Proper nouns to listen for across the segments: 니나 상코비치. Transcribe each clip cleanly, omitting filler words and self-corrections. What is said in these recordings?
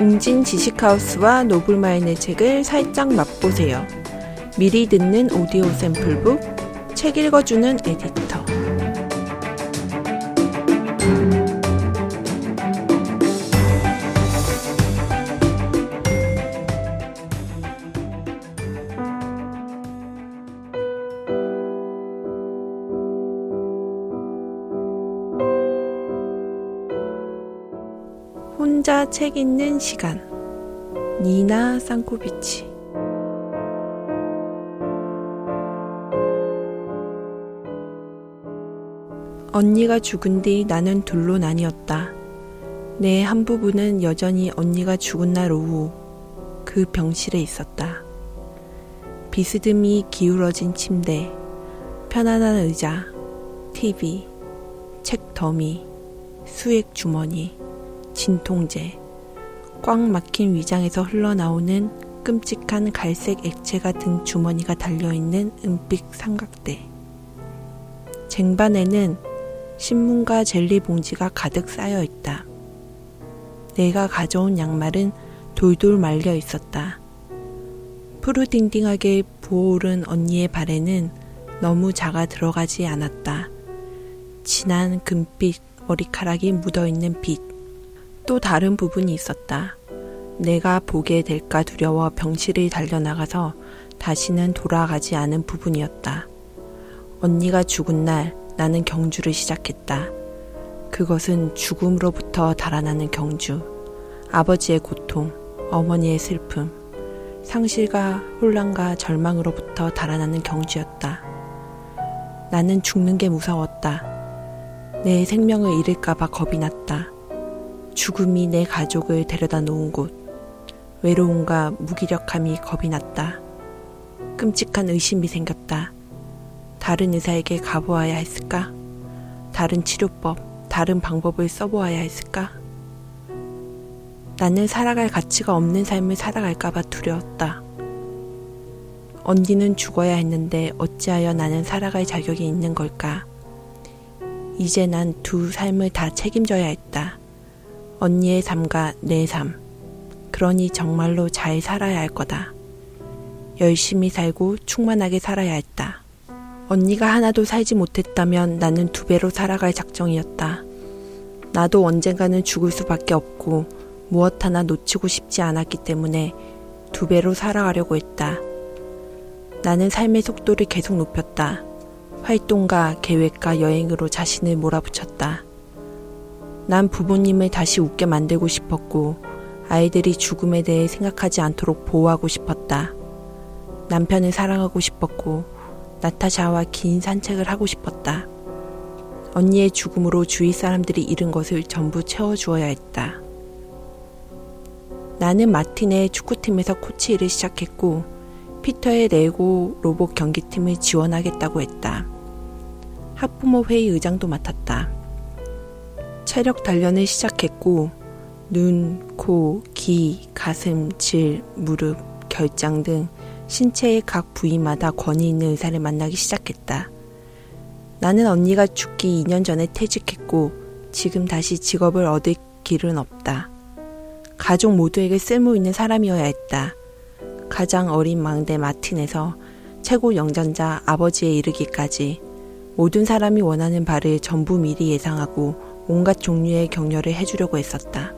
웅진 지식하우스와 노블마인의 책을 살짝 맛보세요. 미리 듣는 오디오 샘플북, 책 읽어주는 에디터. 혼자 책 읽는 시간. 니나 상코비치. 언니가 죽은 뒤 나는 둘로 나뉘었다. 내 한 부분은 여전히 언니가 죽은 날 오후 그 병실에 있었다. 비스듬히 기울어진 침대, 편안한 의자, TV, 책 더미, 수액 주머니, 진통제, 꽉 막힌 위장에서 흘러나오는 끔찍한 갈색 액체가 든 주머니가 달려있는 은빛 삼각대. 쟁반에는 신문과 젤리 봉지가 가득 쌓여있다. 내가 가져온 양말은 돌돌 말려있었다. 푸르딩딩하게 부어오른 언니의 발에는 너무 자가 들어가지 않았다. 진한 금빛 머리카락이 묻어있는 빛. 또 다른 부분이 있었다. 내가 보게 될까 두려워 병실을 달려나가서 다시는 돌아가지 않은 부분이었다. 언니가 죽은 날 나는 경주를 시작했다. 그것은 죽음으로부터 달아나는 경주. 아버지의 고통, 어머니의 슬픔, 상실과 혼란과 절망으로부터 달아나는 경주였다. 나는 죽는 게 무서웠다. 내 생명을 잃을까봐 겁이 났다. 죽음이 내 가족을 데려다 놓은 곳. 외로움과 무기력함이 겁이 났다. 끔찍한 의심이 생겼다. 다른 의사에게 가보아야 했을까? 다른 치료법, 다른 방법을 써보아야 했을까? 나는 살아갈 가치가 없는 삶을 살아갈까봐 두려웠다. 언니는 죽어야 했는데 어찌하여 나는 살아갈 자격이 있는 걸까? 이제 난 두 삶을 다 책임져야 했다. 언니의 삶과 내 삶. 그러니 정말로 잘 살아야 할 거다. 열심히 살고 충만하게 살아야 했다. 언니가 하나도 살지 못했다면 나는 두 배로 살아갈 작정이었다. 나도 언젠가는 죽을 수밖에 없고 무엇 하나 놓치고 싶지 않았기 때문에 두 배로 살아가려고 했다. 나는 삶의 속도를 계속 높였다. 활동과 계획과 여행으로 자신을 몰아붙였다. 난 부모님을 다시 웃게 만들고 싶었고 아이들이 죽음에 대해 생각하지 않도록 보호하고 싶었다. 남편을 사랑하고 싶었고 나타샤와 긴 산책을 하고 싶었다. 언니의 죽음으로 주위 사람들이 잃은 것을 전부 채워주어야 했다. 나는 마틴의 축구팀에서 코치 일을 시작했고 피터의 레고 로봇 경기팀을 지원하겠다고 했다. 학부모 회의 의장도 맡았다. 체력 단련을 시작했고 눈, 코, 귀, 가슴, 질, 무릎, 결장 등 신체의 각 부위마다 권위 있는 의사를 만나기 시작했다. 나는 언니가 죽기 2년 전에 퇴직했고 지금 다시 직업을 얻을 길은 없다. 가족 모두에게 쓸모 있는 사람이어야 했다. 가장 어린 망대 마틴에서 최고 영전자 아버지에 이르기까지 모든 사람이 원하는 바를 전부 미리 예상하고 온갖 종류의 격려를 해주려고 했었다.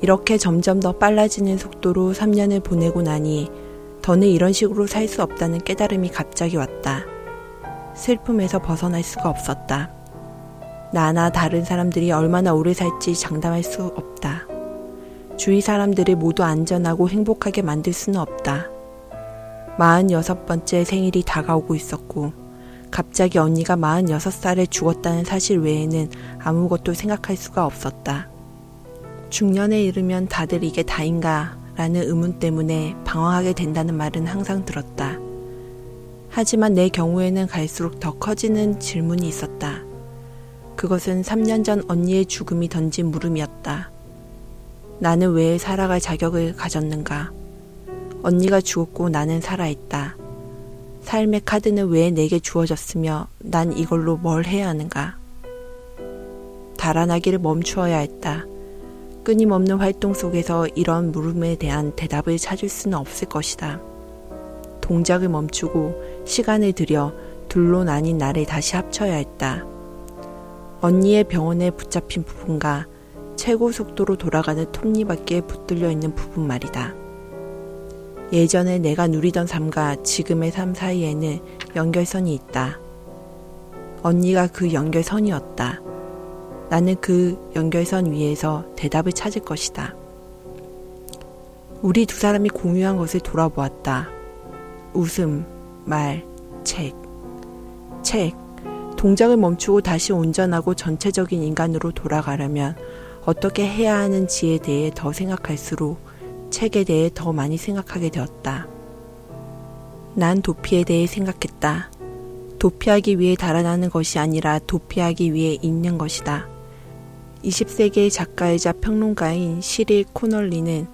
이렇게 점점 더 빨라지는 속도로 3년을 보내고 나니 더는 이런 식으로 살 수 없다는 깨달음이 갑자기 왔다. 슬픔에서 벗어날 수가 없었다. 나나 다른 사람들이 얼마나 오래 살지 장담할 수 없다. 주위 사람들을 모두 안전하고 행복하게 만들 수는 없다. 46번째 생일이 다가오고 있었고 갑자기 언니가 46살에 죽었다는 사실 외에는 아무것도 생각할 수가 없었다. 중년에 이르면 다들 이게 다인가 라는 의문 때문에 방황하게 된다는 말은 항상 들었다. 하지만 내 경우에는 갈수록 더 커지는 질문이 있었다. 그것은 3년 전 언니의 죽음이 던진 물음이었다. 나는 왜 살아갈 자격을 가졌는가? 언니가 죽었고 나는 살아있다. 삶의 카드는 왜 내게 주어졌으며 난 이걸로 뭘 해야 하는가. 달아나기를 멈추어야 했다. 끊임없는 활동 속에서 이런 물음에 대한 대답을 찾을 수는 없을 것이다. 동작을 멈추고 시간을 들여 둘로 나뉜 나를 다시 합쳐야 했다. 언니의 병원에 붙잡힌 부분과 최고 속도로 돌아가는 톱니바퀴에 붙들려 있는 부분 말이다. 예전에 내가 누리던 삶과 지금의 삶 사이에는 연결선이 있다. 언니가 그 연결선이었다. 나는 그 연결선 위에서 대답을 찾을 것이다. 우리 두 사람이 공유한 것을 돌아보았다. 웃음, 말, 책. 동작을 멈추고 다시 온전하고 전체적인 인간으로 돌아가려면 어떻게 해야 하는지에 대해 더 생각할수록 책에 대해 더 많이 생각하게 되었다. 난 도피에 대해 생각했다. 도피하기 위해 달아나는 것이 아니라 도피하기 위해 있는 것이다. 20세기의 작가이자 평론가인 시릴 코널리는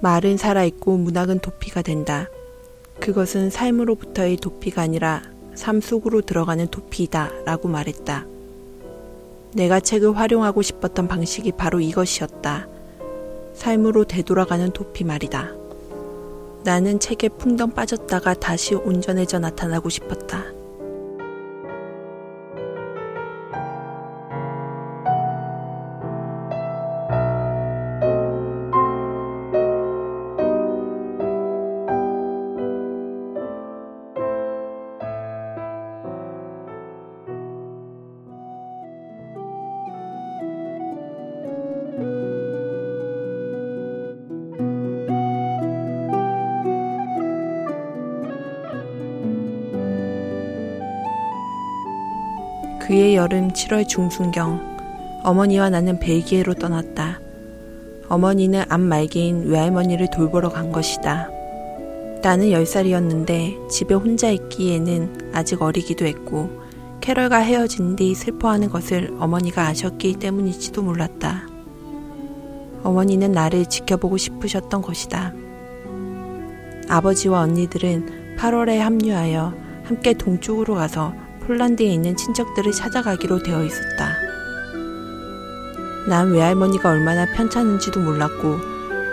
말은 살아있고 문학은 도피가 된다. 그것은 삶으로부터의 도피가 아니라 삶 속으로 들어가는 도피이다 라고 말했다. 내가 책을 활용하고 싶었던 방식이 바로 이것이었다. 삶으로 되돌아가는 도피 말이다. 나는 책에 풍덩 빠졌다가 다시 온전해져 나타나고 싶었다. 그해 여름 7월 중순경, 어머니와 나는 벨기에로 떠났다. 어머니는 암 말기인 외할머니를 돌보러 간 것이다. 나는 10살이었는데 집에 혼자 있기에는 아직 어리기도 했고 캐럴과 헤어진 뒤 슬퍼하는 것을 어머니가 아셨기 때문일지도 몰랐다. 어머니는 나를 지켜보고 싶으셨던 것이다. 아버지와 언니들은 8월에 합류하여 함께 동쪽으로 가서 폴란드에 있는 친척들을 찾아가기로 되어 있었다. 난 외할머니가 얼마나 편찮은지도 몰랐고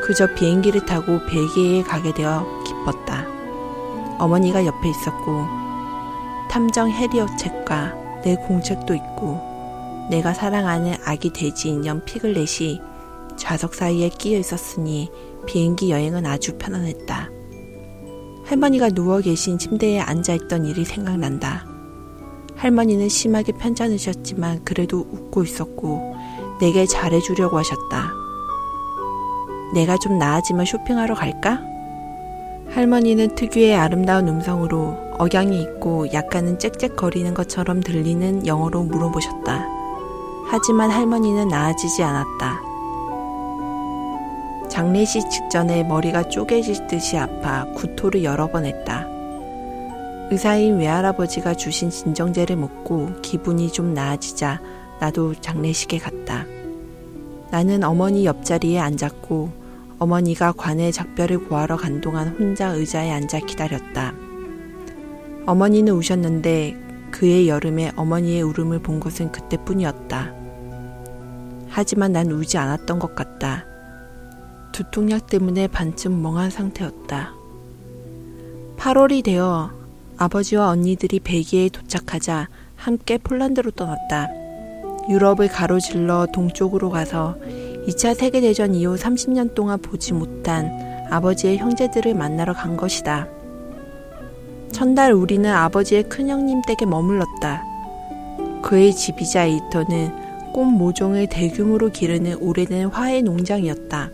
그저 비행기를 타고 벨기에에 가게 되어 기뻤다. 어머니가 옆에 있었고 탐정 해리어 책과 내 공책도 있고 내가 사랑하는 아기 돼지 인형 피글렛이 좌석 사이에 끼어 있었으니 비행기 여행은 아주 편안했다. 할머니가 누워 계신 침대에 앉아있던 일이 생각난다. 할머니는 심하게 편찮으셨지만 그래도 웃고 있었고 내게 잘해주려고 하셨다. 내가 좀 나아지면 쇼핑하러 갈까? 할머니는 특유의 아름다운 음성으로 억양이 있고 약간은 짹짹거리는 것처럼 들리는 영어로 물어보셨다. 하지만 할머니는 나아지지 않았다. 장례식 직전에 머리가 쪼개질 듯이 아파 구토를 여러 번 했다. 의사인 외할아버지가 주신 진정제를 먹고 기분이 좀 나아지자 나도 장례식에 갔다. 나는 어머니 옆자리에 앉았고 어머니가 관의 작별을 고하러 간 동안 혼자 의자에 앉아 기다렸다. 어머니는 우셨는데 그해 여름에 어머니의 울음을 본 것은 그때뿐이었다. 하지만 난 울지 않았던 것 같다. 두통약 때문에 반쯤 멍한 상태였다. 8월이 되어 아버지와 언니들이 벨기에에 도착하자 함께 폴란드로 떠났다. 유럽을 가로질러 동쪽으로 가서 2차 세계대전 이후 30년 동안 보지 못한 아버지의 형제들을 만나러 간 것이다. 첫날 우리는 아버지의 큰형님 댁에 머물렀다. 그의 집이자 일터는 꽃 모종을 대규모로 기르는 오래된 화훼 농장이었다.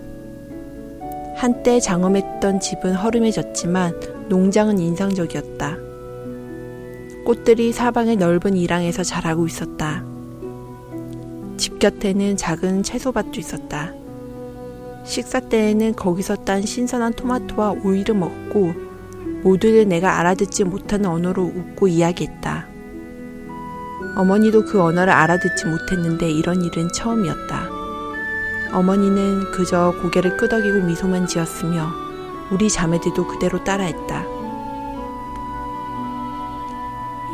한때 장엄했던 집은 허름해졌지만 농장은 인상적이었다. 꽃들이 사방의 넓은 일항에서 자라고 있었다. 집 곁에는 작은 채소밭도 있었다. 식사 때에는 거기서 딴 신선한 토마토와 오이를 먹었고 모두들 내가 알아듣지 못하는 언어로 웃고 이야기했다. 어머니도 그 언어를 알아듣지 못했는데 이런 일은 처음이었다. 어머니는 그저 고개를 끄덕이고 미소만 지었으며 우리 자매들도 그대로 따라했다.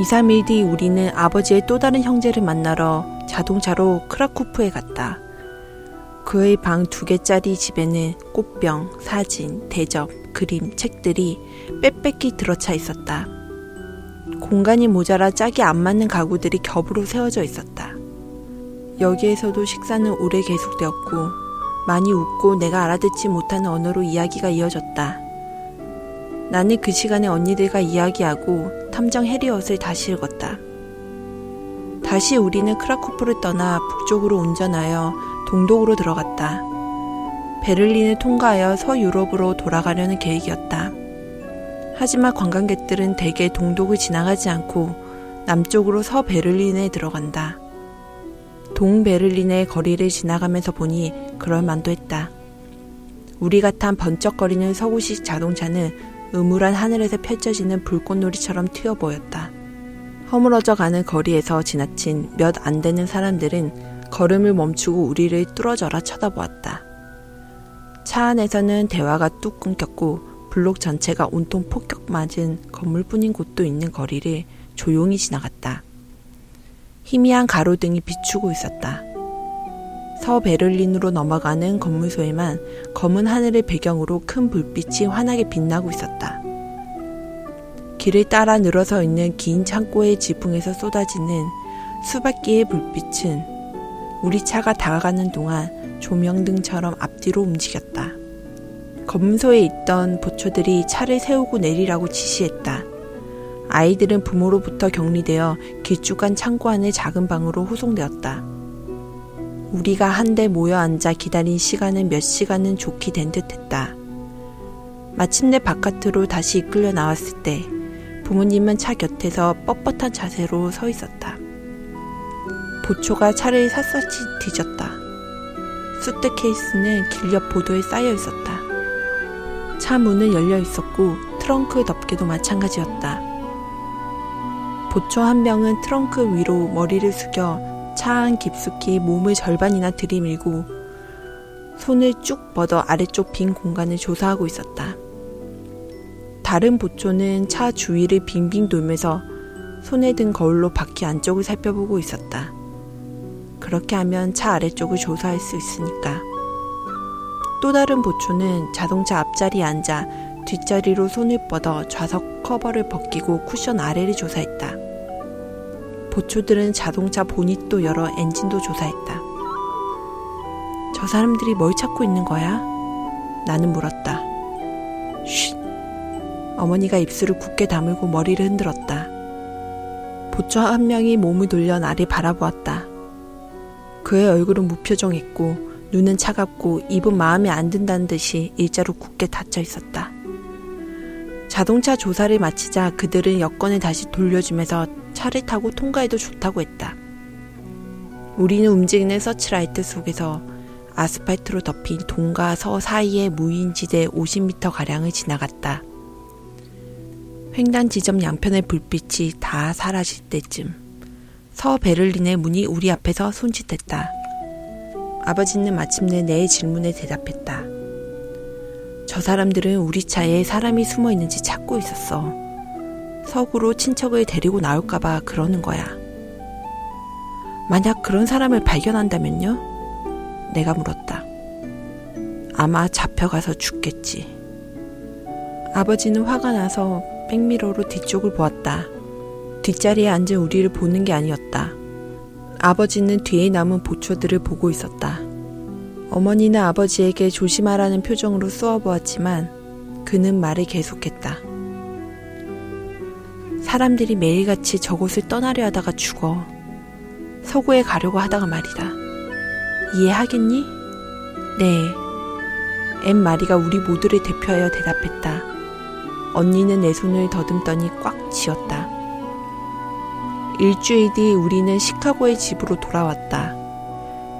2, 3일 뒤 우리는 아버지의 또 다른 형제를 만나러 자동차로 크라쿠프에 갔다. 그의 방 2개짜리 집에는 꽃병, 사진, 대접, 그림, 책들이 빽빽히 들어차 있었다. 공간이 모자라 짝이 안 맞는 가구들이 겹으로 세워져 있었다. 여기에서도 식사는 오래 계속되었고 많이 웃고 내가 알아듣지 못하는 언어로 이야기가 이어졌다. 나는 그 시간에 언니들과 이야기하고 탐정 해리엇을 다시 읽었다. 다시 우리는 크라쿠프를 떠나 북쪽으로 운전하여 동독으로 들어갔다. 베를린을 통과하여 서유럽으로 돌아가려는 계획이었다. 하지만 관광객들은 대개 동독을 지나가지 않고 남쪽으로 서베를린에 들어간다. 동베를린의 거리를 지나가면서 보니 그럴만도 했다. 우리가 탄 번쩍거리는 서구식 자동차는 음울한 하늘에서 펼쳐지는 불꽃놀이처럼 튀어 보였다. 허물어져 가는 거리에서 지나친 몇 안 되는 사람들은 걸음을 멈추고 우리를 뚫어져라 쳐다보았다. 차 안에서는 대화가 뚝 끊겼고 블록 전체가 온통 폭격 맞은 건물뿐인 곳도 있는 거리를 조용히 지나갔다. 희미한 가로등이 비추고 있었다. 서베를린으로 넘어가는 건물소에만 검은 하늘을 배경으로 큰 불빛이 환하게 빛나고 있었다. 길을 따라 늘어서 있는 긴 창고의 지붕에서 쏟아지는 수박기의 불빛은 우리 차가 다가가는 동안 조명등처럼 앞뒤로 움직였다. 검소에 있던 보초들이 차를 세우고 내리라고 지시했다. 아이들은 부모로부터 격리되어 길쭉한 창고 안의 작은 방으로 호송되었다. 우리가 한데 모여 앉아 기다린 시간은 몇 시간은 좋게 된 듯했다. 마침내 바깥으로 다시 이끌려 나왔을 때 부모님은 차 곁에서 뻣뻣한 자세로 서 있었다. 보초가 차를 샅샅이 뒤졌다. 수트 케이스는 길 옆 보도에 쌓여 있었다. 차 문은 열려 있었고 트렁크 덮개도 마찬가지였다. 보초 한 병은 트렁크 위로 머리를 숙여 차 안 깊숙이 몸을 절반이나 들이밀고 손을 쭉 뻗어 아래쪽 빈 공간을 조사하고 있었다. 다른 보초는 차 주위를 빙빙 돌면서 손에 든 거울로 바퀴 안쪽을 살펴보고 있었다. 그렇게 하면 차 아래쪽을 조사할 수 있으니까. 또 다른 보초는 자동차 앞자리에 앉아 뒷자리로 손을 뻗어 좌석 커버를 벗기고 쿠션 아래를 조사했다. 보초들은 자동차 보닛도 열어 엔진도 조사했다. 저 사람들이 뭘 찾고 있는 거야? 나는 물었다. 쉿! 어머니가 입술을 굳게 다물고 머리를 흔들었다. 보초 한 명이 몸을 돌려 나를 바라보았다. 그의 얼굴은 무표정했고 눈은 차갑고 입은 마음에 안 든다는 듯이 일자로 굳게 닫혀 있었다. 자동차 조사를 마치자 그들은 여권을 다시 돌려주면서 차를 타고 통과해도 좋다고 했다. 우리는 움직이는 서치라이트 속에서 아스팔트로 덮인 동과 서 사이의 무인지대 50m가량을 지나갔다. 횡단 지점 양편의 불빛이 다 사라질 때쯤 서베를린의 문이 우리 앞에서 손짓했다. 아버지는 마침내 내 질문에 대답했다. 저 사람들은 우리 차에 사람이 숨어 있는지 찾고 있었어. 서구로 친척을 데리고 나올까봐 그러는 거야. 만약 그런 사람을 발견한다면요? 내가 물었다. 아마 잡혀가서 죽겠지. 아버지는 화가 나서 백미러로 뒤쪽을 보았다. 뒷자리에 앉은 우리를 보는 게 아니었다. 아버지는 뒤에 남은 보초들을 보고 있었다. 어머니는 아버지에게 조심하라는 표정으로 쏘아보았지만 그는 말을 계속했다. 사람들이 매일같이 저곳을 떠나려 하다가 죽어. 서구에 가려고 하다가 말이다. 이해하겠니? 네. 엠마리가 우리 모두를 대표하여 대답했다. 언니는 내 손을 더듬더니 꽉 쥐었다. 일주일 뒤 우리는 시카고의 집으로 돌아왔다.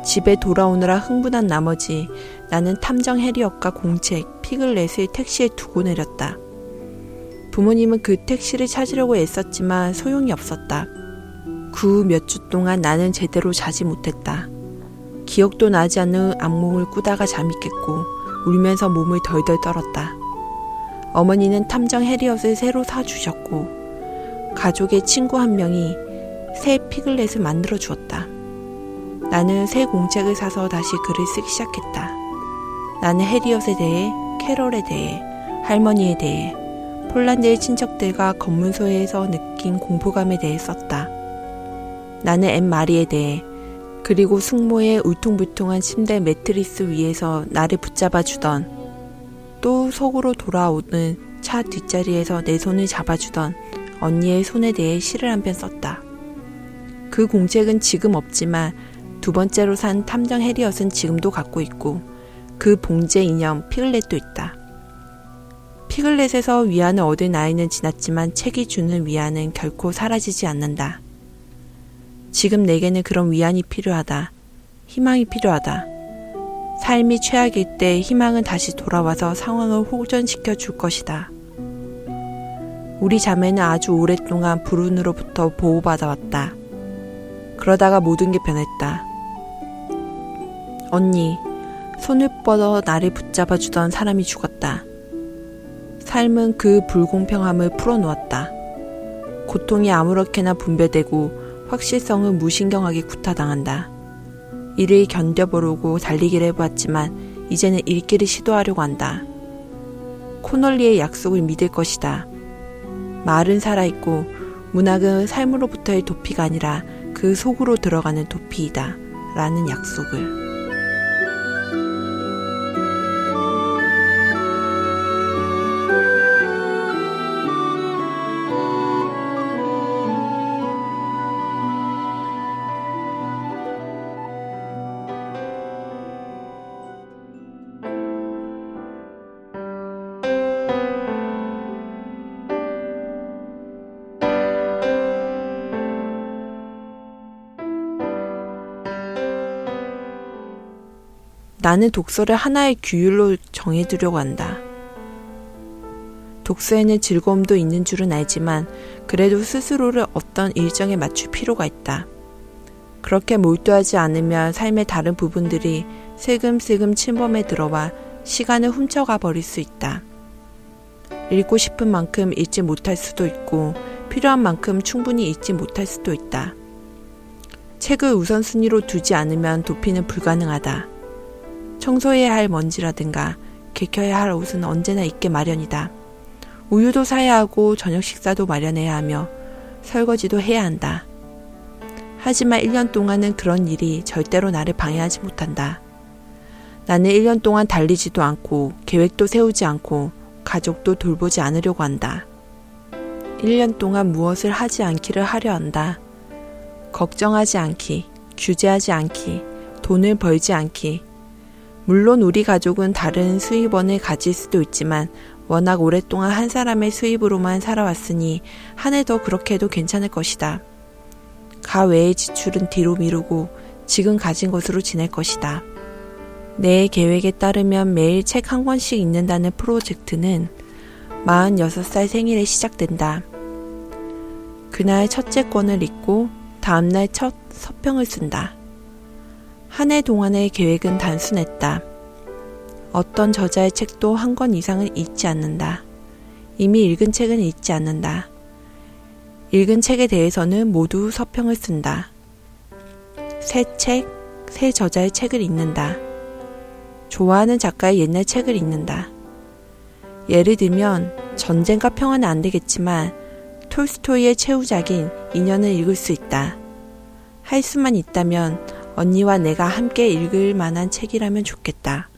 집에 돌아오느라 흥분한 나머지 나는 탐정 해리엇과 공책, 피글렛을 택시에 두고 내렸다. 부모님은 그 택시를 찾으려고 애썼지만 소용이 없었다. 그 후 몇 주 동안 나는 제대로 자지 못했다. 기억도 나지 않는 악몽을 꾸다가 잠이 깼고 울면서 몸을 덜덜 떨었다. 어머니는 탐정 해리엇을 새로 사주셨고 가족의 친구 한 명이 새 피글렛을 만들어 주었다. 나는 새 공책을 사서 다시 글을 쓰기 시작했다. 나는 해리엇에 대해, 캐럴에 대해, 할머니에 대해, 폴란드의 친척들과 검문소에서 느낀 공포감에 대해 썼다. 나는 앤 마리에 대해, 그리고 숙모의 울퉁불퉁한 침대 매트리스 위에서 나를 붙잡아주던, 또 서구로 돌아오는 차 뒷자리에서 내 손을 잡아주던 언니의 손에 대해 시를 한 편 썼다. 그 공책은 지금 없지만 두 번째로 산 탐정 해리엇은 지금도 갖고 있고 그 봉제 인형 피글렛도 있다. 피글렛에서 위안을 얻은 나이는 지났지만 책이 주는 위안은 결코 사라지지 않는다. 지금 내게는 그런 위안이 필요하다. 희망이 필요하다. 삶이 최악일 때 희망은 다시 돌아와서 상황을 호전시켜 줄 것이다. 우리 자매는 아주 오랫동안 불운으로부터 보호받아왔다. 그러다가 모든 게 변했다. 언니, 손을 뻗어 나를 붙잡아주던 사람이 죽었다. 삶은 그 불공평함을 풀어놓았다. 고통이 아무렇게나 분배되고 확실성은 무신경하게 구타당한다. 이를 견뎌보려고 달리기를 해보았지만 이제는 읽기를 시도하려고 한다. 코널리의 약속을 믿을 것이다. 말은 살아있고 문학은 삶으로부터의 도피가 아니라 그 속으로 들어가는 도피이다. 라는 약속을. 나는 독서를 하나의 규율로 정해두려고 한다. 독서에는 즐거움도 있는 줄은 알지만 그래도 스스로를 어떤 일정에 맞출 필요가 있다. 그렇게 몰두하지 않으면 삶의 다른 부분들이 슬금슬금 침범에 들어와 시간을 훔쳐가 버릴 수 있다. 읽고 싶은 만큼 읽지 못할 수도 있고 필요한 만큼 충분히 읽지 못할 수도 있다. 책을 우선순위로 두지 않으면 도피는 불가능하다. 청소해야 할 먼지라든가 개켜야 할 옷은 언제나 있게 마련이다. 우유도 사야 하고 저녁 식사도 마련해야 하며 설거지도 해야 한다. 하지만 1년 동안은 그런 일이 절대로 나를 방해하지 못한다. 나는 1년 동안 달리지도 않고 계획도 세우지 않고 가족도 돌보지 않으려고 한다. 1년 동안 무엇을 하지 않기를 하려 한다. 걱정하지 않기, 규제하지 않기, 돈을 벌지 않기. 물론 우리 가족은 다른 수입원을 가질 수도 있지만 워낙 오랫동안 한 사람의 수입으로만 살아왔으니 한 해 더 그렇게 해도 괜찮을 것이다. 가외의 지출은 뒤로 미루고 지금 가진 것으로 지낼 것이다. 내 계획에 따르면 매일 책 한 권씩 읽는다는 프로젝트는 46살 생일에 시작된다. 그날 첫째 권을 읽고 다음날 첫 서평을 쓴다. 한 해 동안의 계획은 단순했다. 어떤 저자의 책도 한 권 이상은 읽지 않는다. 이미 읽은 책은 읽지 않는다. 읽은 책에 대해서는 모두 서평을 쓴다. 새 책, 새 저자의 책을 읽는다. 좋아하는 작가의 옛날 책을 읽는다. 예를 들면 전쟁과 평화는 안 되겠지만 톨스토이의 최후작인 인연을 읽을 수 있다. 할 수만 있다면 언니와 내가 함께 읽을 만한 책이라면 좋겠다.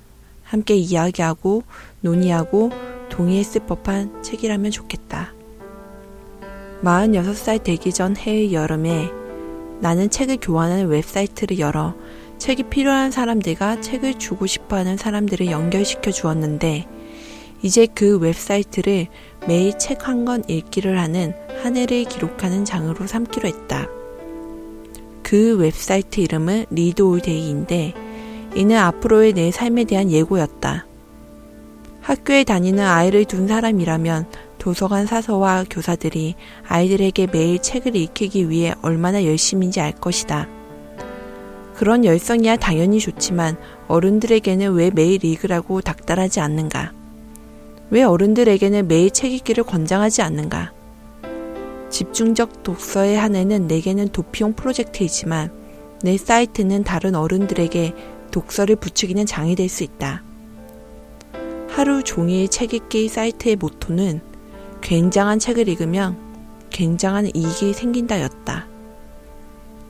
함께 이야기하고 논의하고 동의했을 법한 책이라면 좋겠다. 46살 되기 전 해의 여름에 나는 책을 교환하는 웹사이트를 열어 책이 필요한 사람들과 책을 주고 싶어하는 사람들을 연결시켜 주었는데 이제 그 웹사이트를 매일 책 한 권 읽기를 하는 한 해를 기록하는 장으로 삼기로 했다. 그 웹사이트 이름은 리드 올 데이인데 이는 앞으로의 내 삶에 대한 예고였다. 학교에 다니는 아이를 둔 사람이라면 도서관 사서와 교사들이 아이들에게 매일 책을 읽히기 위해 얼마나 열심인지 알 것이다. 그런 열성이야 당연히 좋지만 어른들에게는 왜 매일 읽으라고 닥달하지 않는가? 왜 어른들에게는 매일 책 읽기를 권장하지 않는가? 집중적 독서의 한해는 내게는 도피용 프로젝트이지만 내 사이트는 다른 어른들에게 독서를 부추기는 장이 될 수 있다. 하루 종일 책 읽기 사이트의 모토는 굉장한 책을 읽으면 굉장한 이익이 생긴다였다.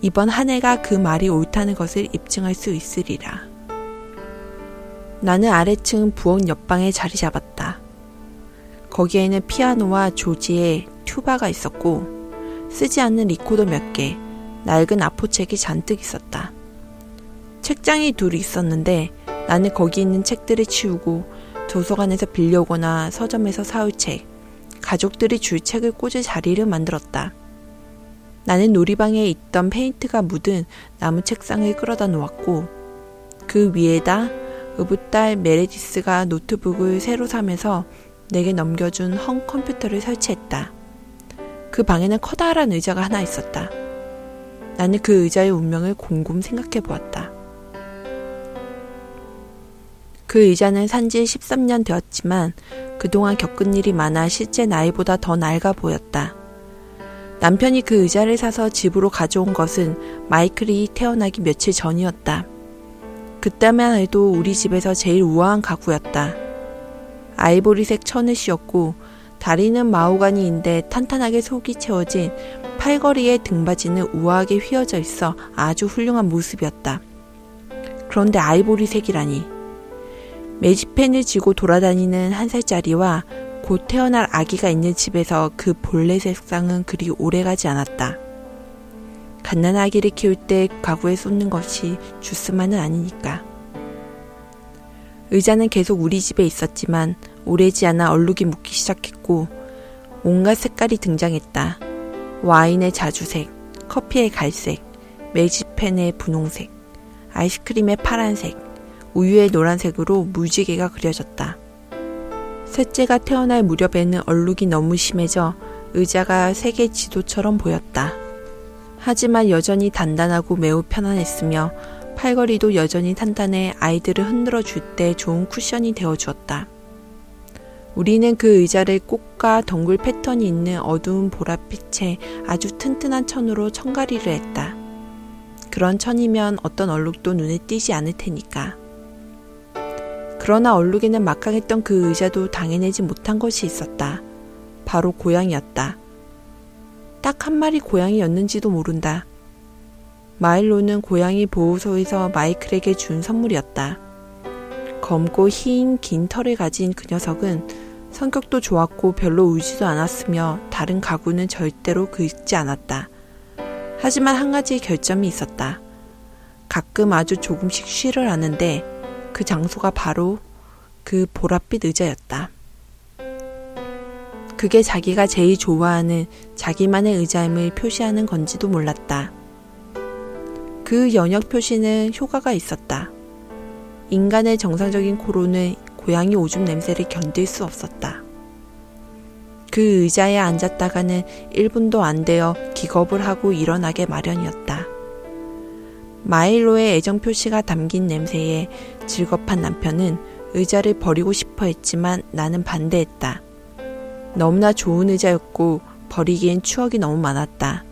이번 한 해가 그 말이 옳다는 것을 입증할 수 있으리라. 나는 아래층 부엌 옆방에 자리 잡았다. 거기에는 피아노와 조지의 튜바가 있었고 쓰지 않는 리코더 몇 개, 낡은 아포책이 잔뜩 있었다. 책장이 둘 있었는데 나는 거기 있는 책들을 치우고 도서관에서 빌려오거나 서점에서 사올 책, 가족들이 줄 책을 꽂을 자리를 만들었다. 나는 놀이방에 있던 페인트가 묻은 나무 책상을 끌어다 놓았고 그 위에다 의붓딸 메레디스가 노트북을 새로 사면서 내게 넘겨준 헝 컴퓨터를 설치했다. 그 방에는 커다란 의자가 하나 있었다. 나는 그 의자의 운명을 곰곰 생각해 보았다. 그 의자는 산지 13년 되었지만 그동안 겪은 일이 많아 실제 나이보다 더 낡아 보였다. 남편이 그 의자를 사서 집으로 가져온 것은 마이클이 태어나기 며칠 전이었다. 그때만 해도 우리 집에서 제일 우아한 가구였다. 아이보리색 천을 씌웠고 다리는 마호가니인데 탄탄하게 속이 채워진 팔걸이에 등받이는 우아하게 휘어져 있어 아주 훌륭한 모습이었다. 그런데 아이보리색이라니. 매직펜을 쥐고 돌아다니는 한 살짜리와 곧 태어날 아기가 있는 집에서 그 본래 색상은 그리 오래가지 않았다. 갓난 아기를 키울 때 가구에 쏟는 것이 주스만은 아니니까. 의자는 계속 우리 집에 있었지만 오래지 않아 얼룩이 묻기 시작했고 온갖 색깔이 등장했다. 와인의 자주색, 커피의 갈색, 매직펜의 분홍색, 아이스크림의 파란색, 우유의 노란색으로 무지개가 그려졌다. 셋째가 태어날 무렵에는 얼룩이 너무 심해져 의자가 세계 지도처럼 보였다. 하지만 여전히 단단하고 매우 편안했으며 팔걸이도 여전히 탄탄해 아이들을 흔들어 줄 때 좋은 쿠션이 되어주었다. 우리는 그 의자를 꽃과 덩굴 패턴이 있는 어두운 보랏빛의 아주 튼튼한 천으로 천가리를 했다. 그런 천이면 어떤 얼룩도 눈에 띄지 않을 테니까. 그러나 얼룩에는 막강했던 그 의자도 당해내지 못한 것이 있었다. 바로 고양이였다. 딱 한 마리 고양이였는지도 모른다. 마일로는 고양이 보호소에서 마이클에게 준 선물이었다. 검고 흰 긴 털을 가진 그 녀석은 성격도 좋았고 별로 울지도 않았으며 다른 가구는 절대로 긁지 않았다. 하지만 한 가지 결점이 있었다. 가끔 아주 조금씩 쉬를 하는데 그 장소가 바로 그 보랏빛 의자였다. 그게 자기가 제일 좋아하는 자기만의 의자임을 표시하는 건지도 몰랐다. 그 연역 표시는 효과가 있었다. 인간의 정상적인 코로는 고양이 오줌 냄새를 견딜 수 없었다. 그 의자에 앉았다가는 1분도 안 되어 기겁을 하고 일어나게 마련이었다. 마일로의 애정 표시가 담긴 냄새에 즐겁한 남편은 의자를 버리고 싶어 했지만 나는 반대했다. 너무나 좋은 의자였고 버리기엔 추억이 너무 많았다.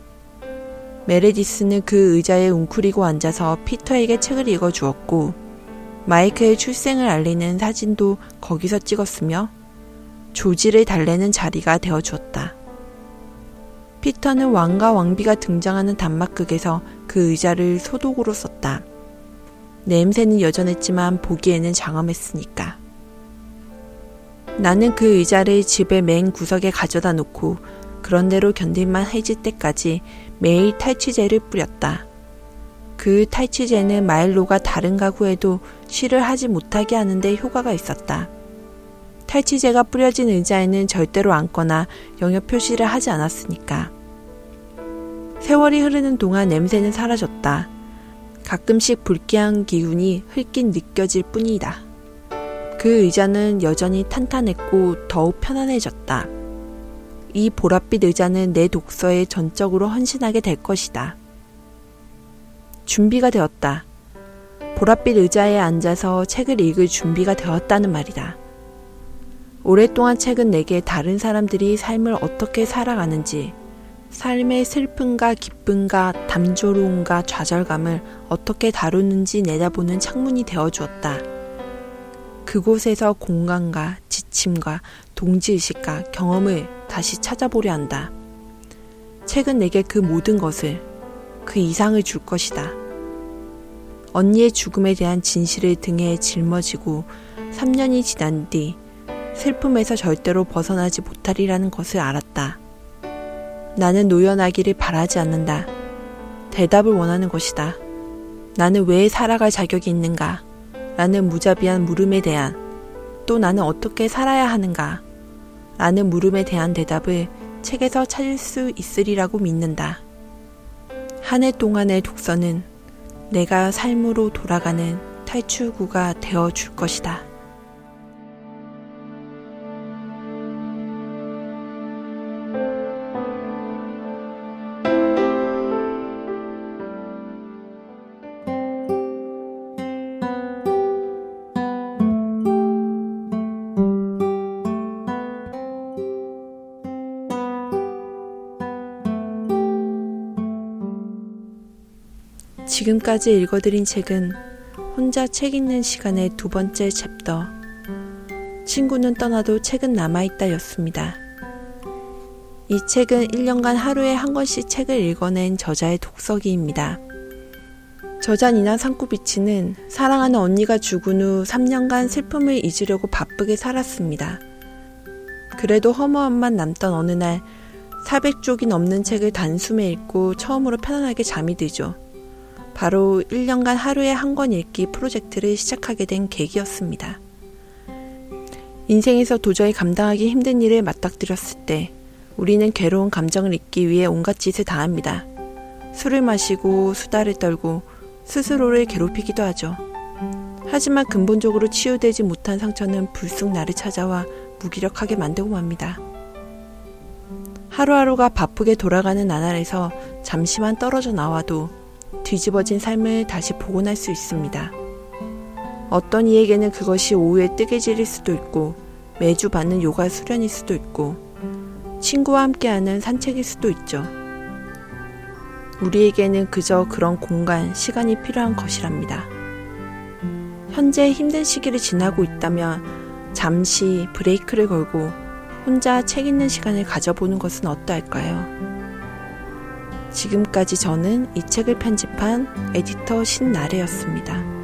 메레디스는 그 의자에 웅크리고 앉아서 피터에게 책을 읽어주었고 마이크의 출생을 알리는 사진도 거기서 찍었으며 조지를 달래는 자리가 되어주었다. 피터는 왕과 왕비가 등장하는 단막극에서 그 의자를 소독으로 썼다. 냄새는 여전했지만 보기에는 장엄했으니까. 나는 그 의자를 집의 맨 구석에 가져다 놓고 그런대로 견딜만 해질 때까지 매일 탈취제를 뿌렸다. 그 탈취제는 마일로가 다른 가구에도 쉬를 하지 못하게 하는데 효과가 있었다. 탈취제가 뿌려진 의자에는 절대로 앉거나 영역 표시를 하지 않았으니까. 세월이 흐르는 동안 냄새는 사라졌다. 가끔씩 불쾌한 기운이 흘긴 느껴질 뿐이다. 그 의자는 여전히 탄탄했고 더욱 편안해졌다. 이 보랏빛 의자는 내 독서에 전적으로 헌신하게 될 것이다. 준비가 되었다. 보랏빛 의자에 앉아서 책을 읽을 준비가 되었다는 말이다. 오랫동안 책은 내게 다른 사람들이 삶을 어떻게 살아가는지, 삶의 슬픔과 기쁨과 담조로움과 좌절감을 어떻게 다루는지 내다보는 창문이 되어주었다. 그곳에서 공간과 지침과 동지의식과 경험을 다시 찾아보려 한다. 책은 내게 그 모든 것을, 그 이상을 줄 것이다. 언니의 죽음에 대한 진실을 등에 짊어지고 3년이 지난 뒤 슬픔에서 절대로 벗어나지 못하리라는 것을 알았다. 나는 노연하기를 바라지 않는다. 대답을 원하는 것이다. 나는 왜 살아갈 자격이 있는가? 라는 무자비한 물음에 대한, 또 나는 어떻게 살아야 하는가? 라는 물음에 대한 대답을 책에서 찾을 수 있으리라고 믿는다. 한 해 동안의 독서는 내가 삶으로 돌아가는 탈출구가 되어줄 것이다. 지금까지 읽어드린 책은 혼자 책 읽는 시간의 2번째 챕터, 친구는 떠나도 책은 남아있다 였습니다. 이 책은 1년간 하루에 한 권씩 책을 읽어낸 저자의 독서기입니다. 저자 니나 상코비치는 사랑하는 언니가 죽은 후 3년간 슬픔을 잊으려고 바쁘게 살았습니다. 그래도 허무함만 남던 어느 날 400쪽이 넘는 책을 단숨에 읽고 처음으로 편안하게 잠이 들죠. 바로 1년간 하루에 한 권 읽기 프로젝트를 시작하게 된 계기였습니다. 인생에서 도저히 감당하기 힘든 일을 맞닥뜨렸을 때 우리는 괴로운 감정을 잊기 위해 온갖 짓을 다합니다. 술을 마시고 수다를 떨고 스스로를 괴롭히기도 하죠. 하지만 근본적으로 치유되지 못한 상처는 불쑥 나를 찾아와 무기력하게 만들고 맙니다. 하루하루가 바쁘게 돌아가는 나날에서 잠시만 떨어져 나와도 뒤집어진 삶을 다시 복원할 수 있습니다. 어떤 이에게는 그것이 오후에 뜨개질일 수도 있고, 매주 받는 요가 수련일 수도 있고, 친구와 함께하는 산책일 수도 있죠. 우리에게는 그저 그런 공간, 시간이 필요한 것이랍니다. 현재 힘든 시기를 지나고 있다면 잠시 브레이크를 걸고 혼자 책 읽는 시간을 가져보는 것은 어떨까요? 지금까지 저는 이 책을 편집한 에디터 신나래였습니다.